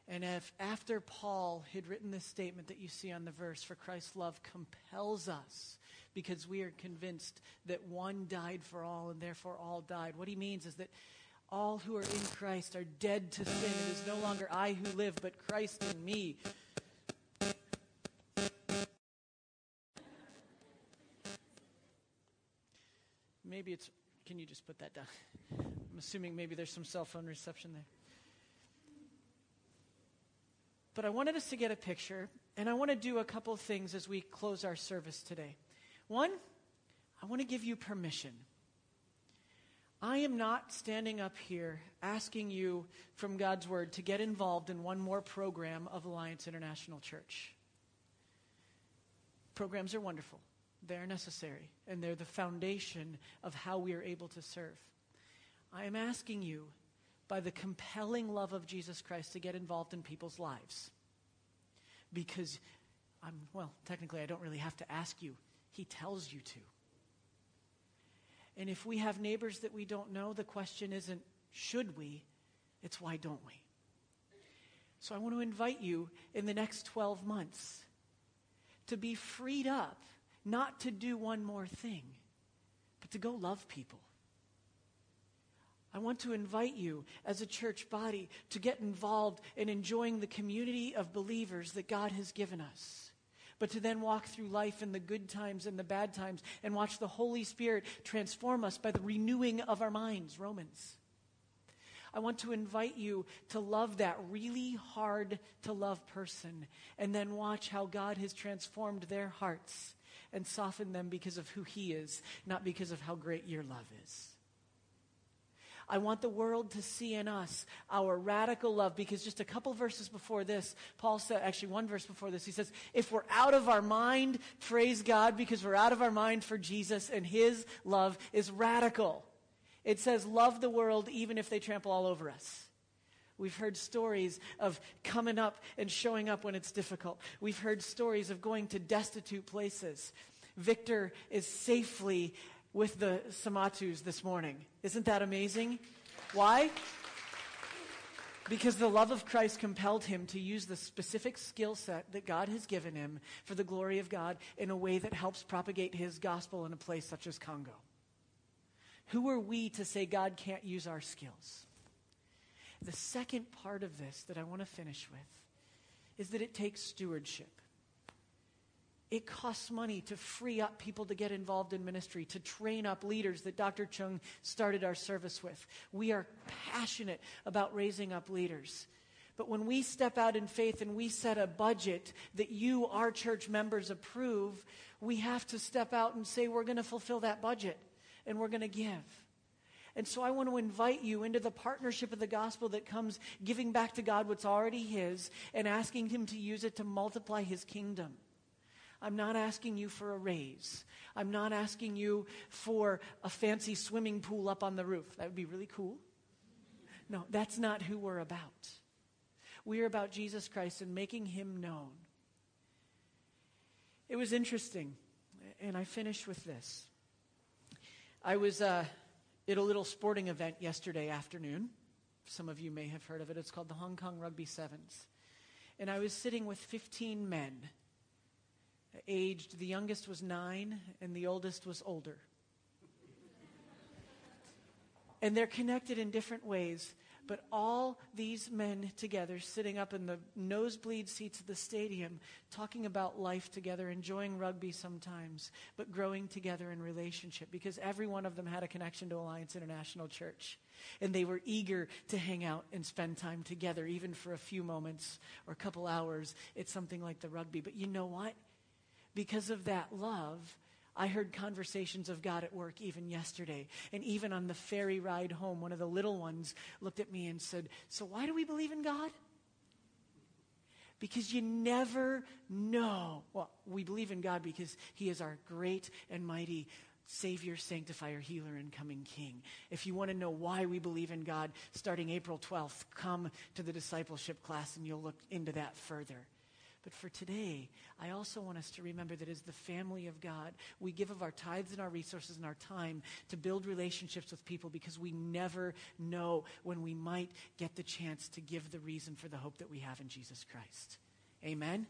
And if after Paul had written this statement that you see on the verse, for Christ's love compels us because we are convinced that one died for all and therefore all died. What he means is that all who are in Christ are dead to sin. It is no longer I who live, but Christ in me. Maybe it's, can you just put that down? I'm assuming maybe there's some cell phone reception there. But I wanted us to get a picture, and I want to do a couple of things as we close our service today. One, I want to give you permission. I am not standing up here asking you from God's Word to get involved in one more program of Alliance International Church. Programs are wonderful. They're necessary, and they're the foundation of how we are able to serve. I am asking you, by the compelling love of Jesus Christ, to get involved in people's lives. Because, I'm well, technically I don't really have to ask you. He tells you to. And if we have neighbors that we don't know, the question isn't, should we? It's, why don't we? So I want to invite you in the next twelve months to be freed up, not to do one more thing, but to go love people. I want to invite you as a church body to get involved in enjoying the community of believers that God has given us. but to then walk through life in the good times and the bad times and watch the Holy Spirit transform us by the renewing of our minds, Romans. I want to invite you to love that really hard to love person and then watch how God has transformed their hearts and softened them because of who He is, not because of how great your love is. I want the world to see in us our radical love, because just a couple verses before this, Paul said, actually one verse before this, he says, if we're out of our mind, praise God, because we're out of our mind for Jesus, and His love is radical. It says, love the world even if they trample all over us. We've heard stories of coming up and showing up when it's difficult. We've heard stories of going to destitute places. Victor is safely with the Samatus this morning. Isn't that amazing? Why? Because the love of Christ compelled him to use the specific skill set that God has given him for the glory of God in a way that helps propagate His gospel in a place such as Congo. Who are we to say God can't use our skills? The second part of this that I want to finish with is that it takes stewardship. It costs money to free up people to get involved in ministry, to train up leaders that Doctor Chung started our service with. We are passionate about raising up leaders. But when we step out in faith and we set a budget that you, our church members, approve, we have to step out and say we're going to fulfill that budget and we're going to give. And so I want to invite you into the partnership of the gospel that comes giving back to God what's already His and asking Him to use it to multiply His kingdom. I'm not asking you for a raise. I'm not asking you for a fancy swimming pool up on the roof. That would be really cool. No, that's not who we're about. We're about Jesus Christ and making Him known. It was interesting, and I finish with this. I was... Uh, At a little sporting event yesterday afternoon. Some of you may have heard of it. It's called the Hong Kong Rugby Sevens. And I was sitting with fifteen men, aged, the youngest was nine, and the oldest was older. And they're connected in different ways, but all these men together, sitting up in the nosebleed seats of the stadium, talking about life together, enjoying rugby sometimes, but growing together in relationship, because every one of them had a connection to Alliance International Church. And they were eager to hang out and spend time together, even for a few moments or a couple hours. It's something like the rugby. But you know what? Because of that love, I heard conversations of God at work even yesterday. And even on the ferry ride home, one of the little ones looked at me and said, so why do we believe in God? Because you never know. Well, we believe in God because He is our great and mighty Savior, Sanctifier, Healer, and coming King. If you want to know why we believe in God, starting April twelfth, come to the discipleship class and you'll look into that further. But for today, I also want us to remember that as the family of God, we give of our tithes and our resources and our time to build relationships with people, because we never know when we might get the chance to give the reason for the hope that we have in Jesus Christ. Amen? Amen.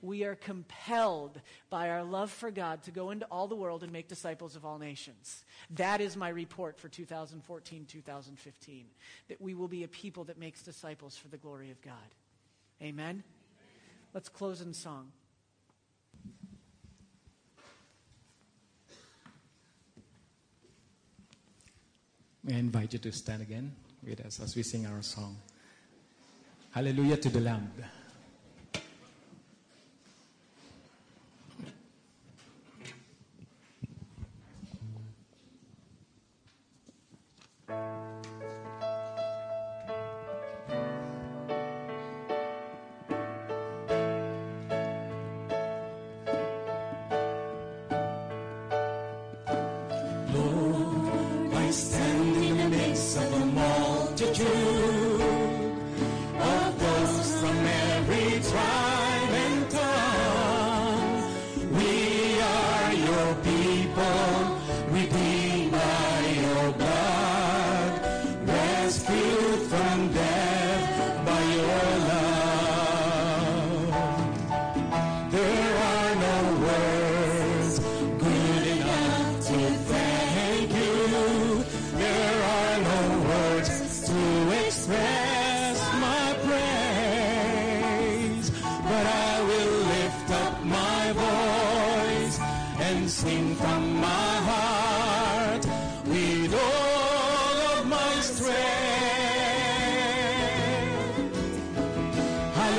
We are compelled by our love for God to go into all the world and make disciples of all nations. That is my report for two thousand fourteen, two thousand fifteen, that we will be a people that makes disciples for the glory of God. Amen? Let's close in song. May I invite you to stand again with us as we sing our song. Hallelujah to the Lamb. There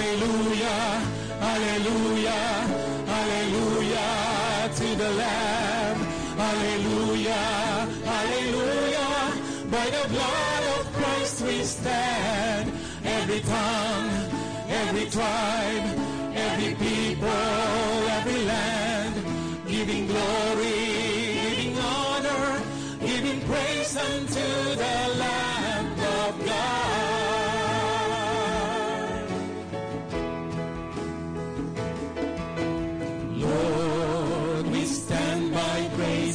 Hallelujah, hallelujah, hallelujah to the Lamb. Hallelujah, hallelujah, by the blood of Christ we stand. Every tongue, every tribe, every people, every land, giving glory, giving honor, giving praise unto the Lamb of God.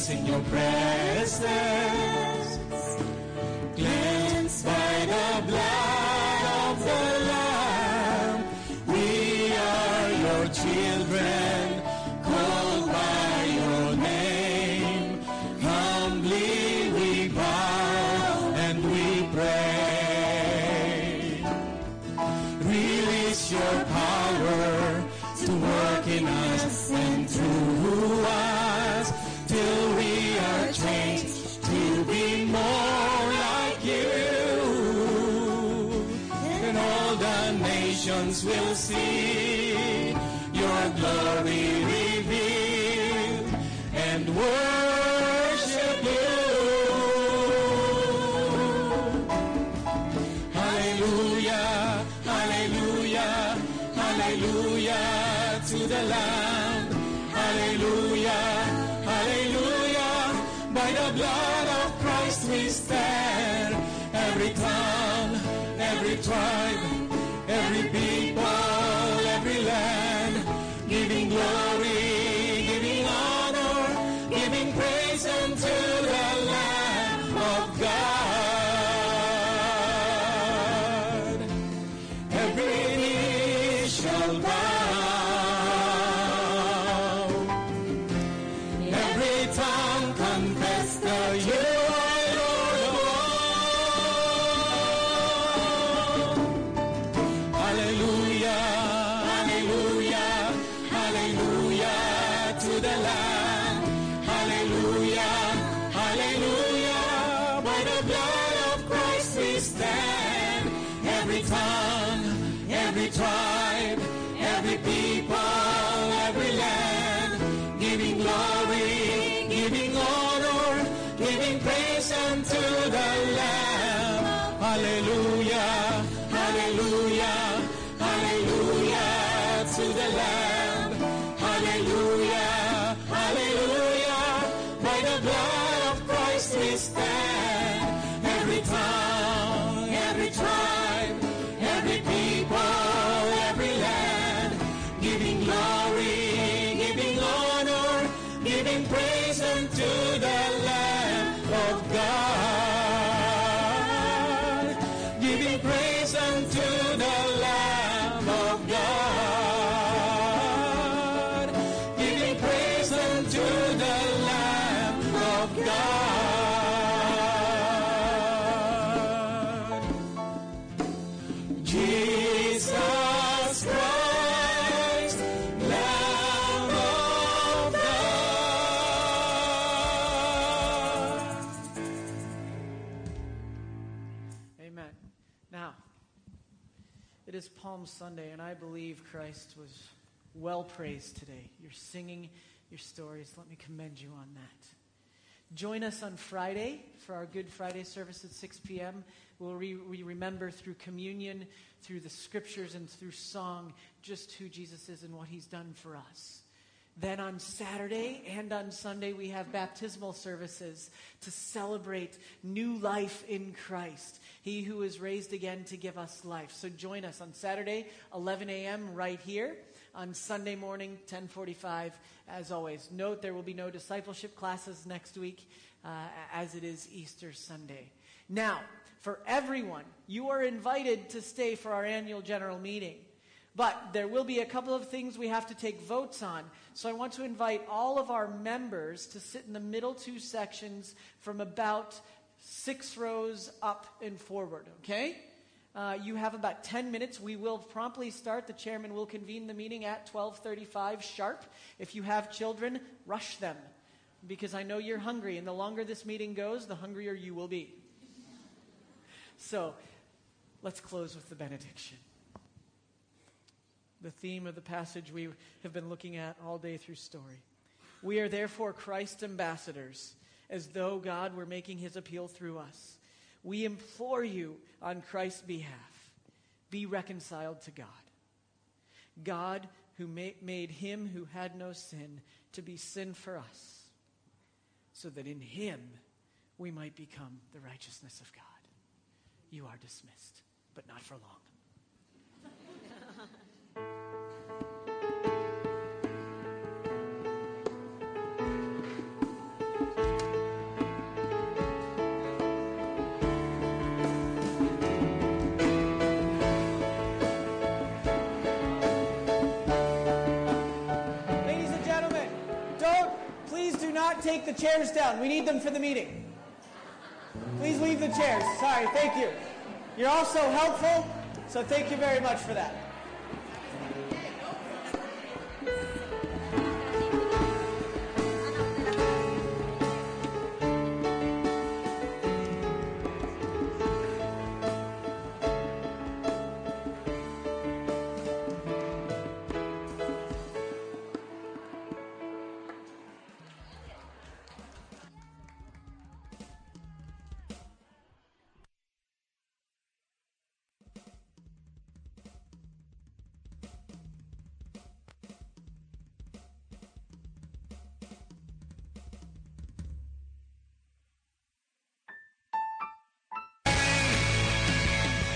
In your presence, cleansed by the blood of the Lamb, we are your children, called by your name. Humbly we bow and we pray. Release your power to work in us and through us, till we are changed to be more like you. And all the nations will see your glory revealed and worship you. Hallelujah, hallelujah, hallelujah to the Lamb. Hallelujah, hallelujah, by the blood of Christ we stand. Every tongue, every tribe, every people, every land, giving glory, giving honor, giving praise unto the Lamb of God. Every knee shall bow, you are Lord of all. Hallelujah, hallelujah, hallelujah to the Lamb. Hallelujah, hallelujah, by the blood of Christ we stand. Every tongue, every tribe, every people, every land, giving glory, giving honor, giving praise unto the Lamb. Hallelujah, hallelujah, hallelujah to the Lamb. Hallelujah, hallelujah, by the blood of Christ we stand. Every tongue, every tribe, every people, every land, giving glory, giving honor, giving praise unto the Lamb of God. Giving praise unto the Lamb of God. Giving praise unto the Lamb of God. Jesus Christ, Lamb of God. It is Palm Sunday, and I believe Christ was well praised today. You're singing your stories. Let me commend you on that. Join us on Friday for our Good Friday service at six p.m. We'll re- we remember through communion, through the scriptures, and through song just who Jesus is and what he's done for us. Then on Saturday and on Sunday, we have baptismal services to celebrate new life in Christ. He who is raised again to give us life. So join us on Saturday, eleven a.m. right here. On Sunday morning, ten forty-five, as always. Note there will be no discipleship classes next week, uh, as it is Easter Sunday. Now, for everyone, you are invited to stay for our annual general meeting. But there will be a couple of things we have to take votes on. So I want to invite all of our members to sit in the middle two sections from about six rows up and forward, okay? Uh, you have about ten minutes. We will promptly start. The chairman will convene the meeting at twelve thirty-five sharp. If you have children, rush them, because I know you're hungry. And the longer this meeting goes, the hungrier you will be. So let's close with the benediction. the theme of the passage we have been looking at all day through story. We are therefore Christ's ambassadors, as though God were making his appeal through us. We implore you on Christ's behalf, be reconciled to God. God who made him who had no sin to be sin for us, so that in him we might become the righteousness of God. You are dismissed, but not for long. Take the chairs down. We need them for the meeting. Please leave the chairs. Sorry, thank you. You're all so helpful, so thank you very much for that.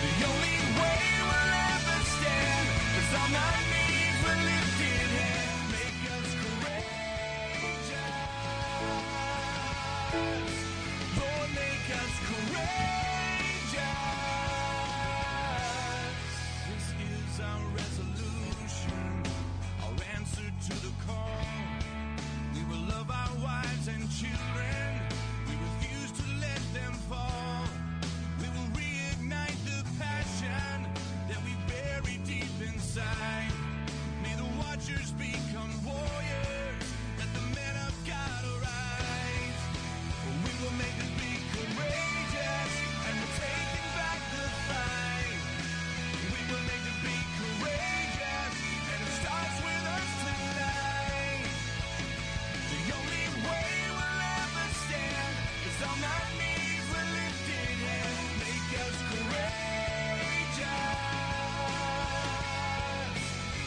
Make us great.